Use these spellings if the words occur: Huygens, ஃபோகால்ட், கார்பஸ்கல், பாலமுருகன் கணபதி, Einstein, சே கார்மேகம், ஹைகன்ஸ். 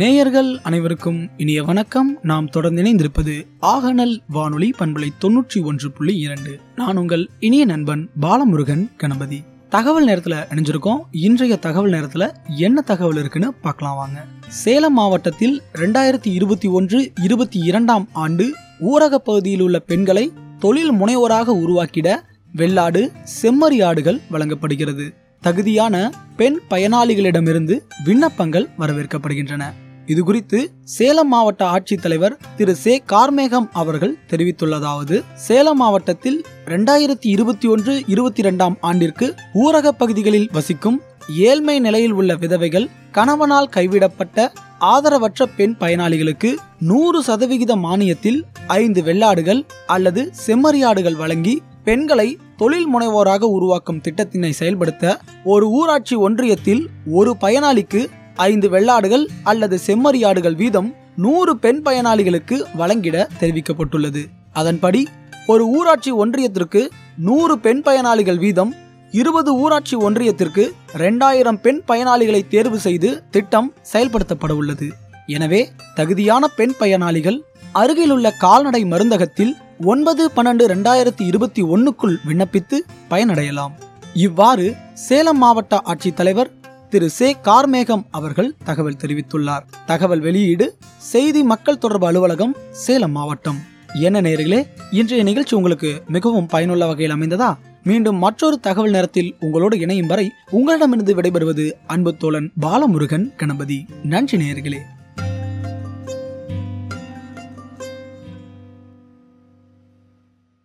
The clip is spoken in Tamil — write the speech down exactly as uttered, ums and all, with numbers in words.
நேயர்கள் அனைவருக்கும் இனிய வணக்கம். நாம் தொடர்ந்து இணைந்திருப்பது ஆகநல் வானொலி பண்பலை தொன்னூற்றி ஒன்று புள்ளி இரண்டு. நான் உங்கள் இனிய நண்பன் பாலமுருகன் கணபதி. தகவல் நேரத்துல இணைஞ்சிருக்கோம். இன்றைய தகவல் நேரத்துல என்ன தகவல் இருக்குன்னு பார்க்கலாம் வாங்க. சேலம் மாவட்டத்தில் இரண்டாயிரத்தி இருபத்தி ஒன்று இருபத்தி இரண்டாம் ஆண்டு ஊரக பகுதியில் உள்ள பெண்களை தொழில் முனைவோராக உருவாக்கிட வெள்ளாடு செம்மறி ஆடுகள் வழங்கப்படுகிறது. தகுதியான பெண் பயனாளிகளிடமிருந்து விண்ணப்பங்கள் வரவேற்கப்படுகின்றன. இது குறித்து சேலம் மாவட்ட ஆட்சித்தலைவர் திரு சே கார்மேகம் அவர்கள் தெரிவித்துள்ளதாவது, சேலம் மாவட்டத்தில் இரண்டாயிரத்தி இருபத்தி ஒன்று இருபத்தி இரண்டாம் ஆண்டிற்கு ஊரக பகுதிகளில் வசிக்கும் ஏழ்மை நிலையில் உள்ள விதவைகள், கணவனால் கைவிடப்பட்ட ஆதரவற்ற பெண் பயனாளிகளுக்கு நூறு சதவிகித மானியத்தில் ஐந்து வெள்ளாடுகள் அல்லது செம்மறியாடுகள் வழங்கி பெண்களை தொழில் முனைவோராக உருவாக்கும் திட்டத்தினை செயல்படுத்த ஒரு ஊராட்சி ஒன்றியத்தில் ஒரு பயனாளிக்கு ஐந்து வெள்ளாடுகள் அல்லது செம்மறியாடுகள் வீதம் நூறு பெண் பயனாளிகளுக்கு வழங்கிட தெரிவிக்கப்பட்டுள்ளது. அதன்படி ஒரு ஊராட்சி ஒன்றியத்திற்கு நூறு பெண் பயனாளிகள் வீதம் இருபது ஊராட்சி ஒன்றியத்திற்கு இரண்டாயிரம் பெண் பயனாளிகளை தேர்வு செய்து திட்டம் செயல்படுத்தப்பட உள்ளது. எனவே தகுதியான பெண் பயனாளிகள் அருகிலுள்ள கால்நடை மருந்தகத்தில் ஒன்பது பன்னெண்டு இரண்டாயிரத்தி இருபத்தி ஒன்னுக்குள் விண்ணப்பித்து பயனடையலாம். இவ்வாறு சேலம் மாவட்ட ஆட்சித்தலைவர் திரு சே கார்மேகம் அவர்கள் தகவல் தெரிவித்துள்ளார். தகவல் வெளியீடு செய்தி மக்கள் தொடர்பு அலுவலகம், சேலம் மாவட்டம். என்ன நேயர்களே, இன்றைய நிகழ்ச்சி உங்களுக்கு மிகவும் பயனுள்ள வகையில் அமைந்ததா? மீண்டும் மற்றொரு தகவல் நேரத்தில் உங்களோடு இணையும் வரை உங்களிடமிருந்து விடைபெறுவது அன்பு தோழன் பாலமுருகன் கணபதி. நன்றி நேயர்களே.